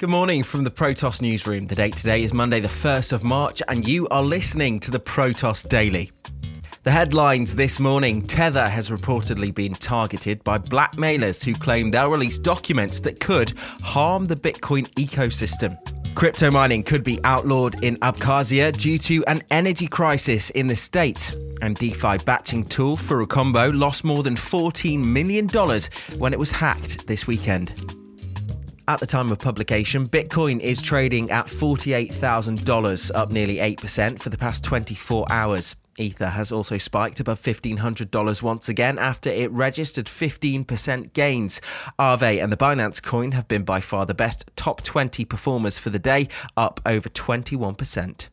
Good morning from the Protoss newsroom. The date today is Monday the 1st of March and you are listening to the Protoss Daily. The headlines this morning: Tether has reportedly been targeted by blackmailers who claim they'll release documents that could harm the Bitcoin ecosystem. Crypto mining could be outlawed in Abkhazia due to an energy crisis in the state. And DeFi batching tool Furucombo lost more than $14 million when it was hacked this weekend. At the time of publication, Bitcoin is trading at $48,000, up nearly 8% for the past 24 hours. Ether has also spiked above $1,500 once again after it registered 15% gains. Aave and the Binance coin have been by far the best top 20 performers for the day, up over 21%.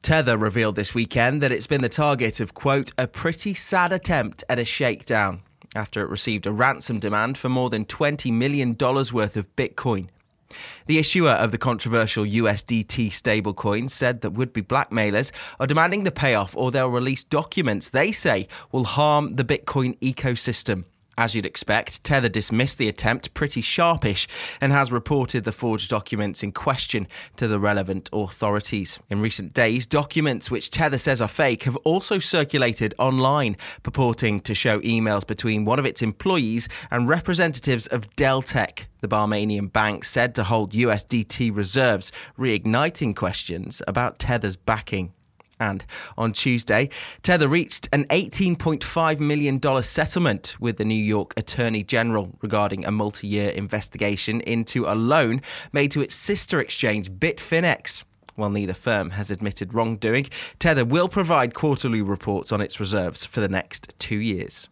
Tether revealed this weekend that it's been the target of, quote, a pretty sad attempt at a shakedown, after it received a ransom demand for more than $20 million worth of Bitcoin. The issuer of the controversial USDT stablecoin said that would-be blackmailers are demanding the payoff or they'll release documents they say will harm the Bitcoin ecosystem. As you'd expect, Tether dismissed the attempt pretty sharpish and has reported the forged documents in question to the relevant authorities. In recent days, documents which Tether says are fake have also circulated online, purporting to show emails between one of its employees and representatives of Deltec, the Bahraini bank said to hold USDT reserves, reigniting questions about Tether's backing. And on Tuesday, Tether reached an $18.5 million settlement with the New York Attorney General regarding a multi-year investigation into a loan made to its sister exchange, Bitfinex. While neither firm has admitted wrongdoing, Tether will provide quarterly reports on its reserves for the next 2 years.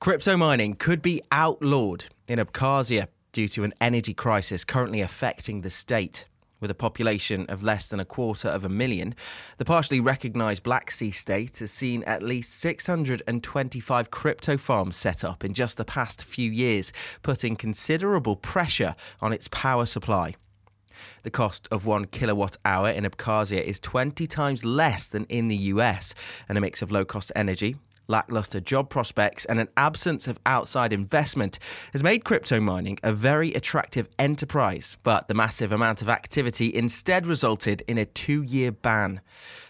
Crypto mining could be outlawed in Abkhazia due to an energy crisis currently affecting the state. With a population of less than 250,000, the partially recognised Black Sea state has seen at least 625 crypto farms set up in just the past few years, putting considerable pressure on its power supply. The cost of 1 kilowatt hour in Abkhazia is 20 times less than in the US, and a mix of low-cost energy, lackluster job prospects and an absence of outside investment has made crypto mining a very attractive enterprise, but the massive amount of activity instead resulted in a 2-year ban.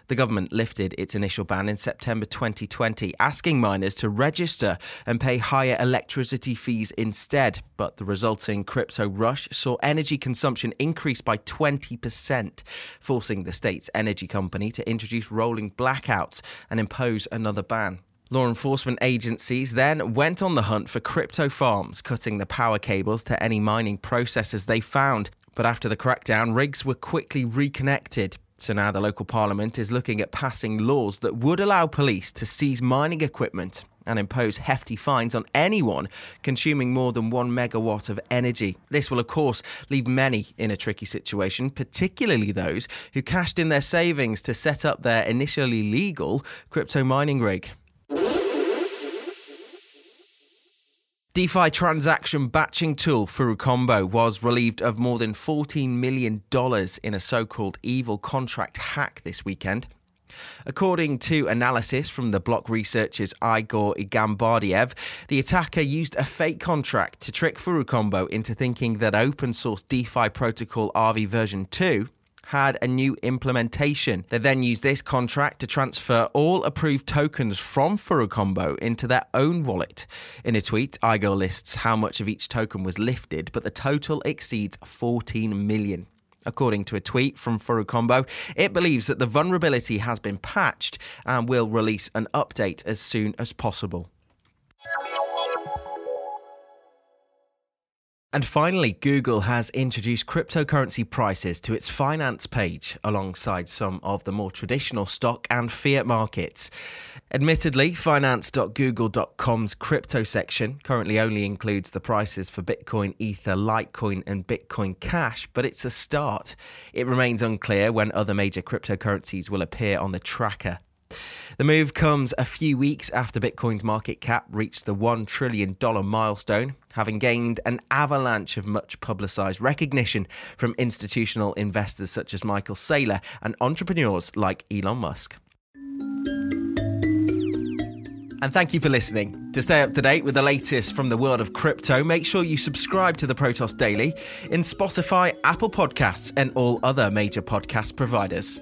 The government lifted its initial ban in September 2020, asking miners to register and pay higher electricity fees instead, but the resulting crypto rush saw energy consumption increase by 20%, forcing the state's energy company to introduce rolling blackouts and impose another ban. Law enforcement agencies then went on the hunt for crypto farms, cutting the power cables to any mining processors they found. But after the crackdown, rigs were quickly reconnected. So now the local parliament is looking at passing laws that would allow police to seize mining equipment and impose hefty fines on anyone consuming more than 1 megawatt of energy. This will, of course, leave many in a tricky situation, particularly those who cashed in their savings to set up their initially legal crypto mining rig. DeFi transaction batching tool Furucombo was relieved of more than $14 million in a so-called evil contract hack this weekend. According to analysis from the block researchers Igor Igamberdiev, the attacker used a fake contract to trick Furucombo into thinking that open-source DeFi protocol RV version 2 had a new implementation. They then used this contract to transfer all approved tokens from Furucombo into their own wallet. In a tweet, IGO lists how much of each token was lifted, but the total exceeds 14 million. According to a tweet from Furucombo, it believes that the vulnerability has been patched and will release an update as soon as possible. And finally, Google has introduced cryptocurrency prices to its finance page alongside some of the more traditional stock and fiat markets. Admittedly, finance.google.com's crypto section currently only includes the prices for Bitcoin, Ether, Litecoin and Bitcoin Cash, but it's a start. It remains unclear when other major cryptocurrencies will appear on the tracker. The move comes a few weeks after Bitcoin's market cap reached the $1 trillion milestone, having gained an avalanche of much publicised recognition from institutional investors such as Michael Saylor and entrepreneurs like Elon Musk. And thank you for listening. To stay up to date with the latest from the world of crypto, make sure you subscribe to the Protoss Daily in Spotify, Apple Podcasts, and all other major podcast providers.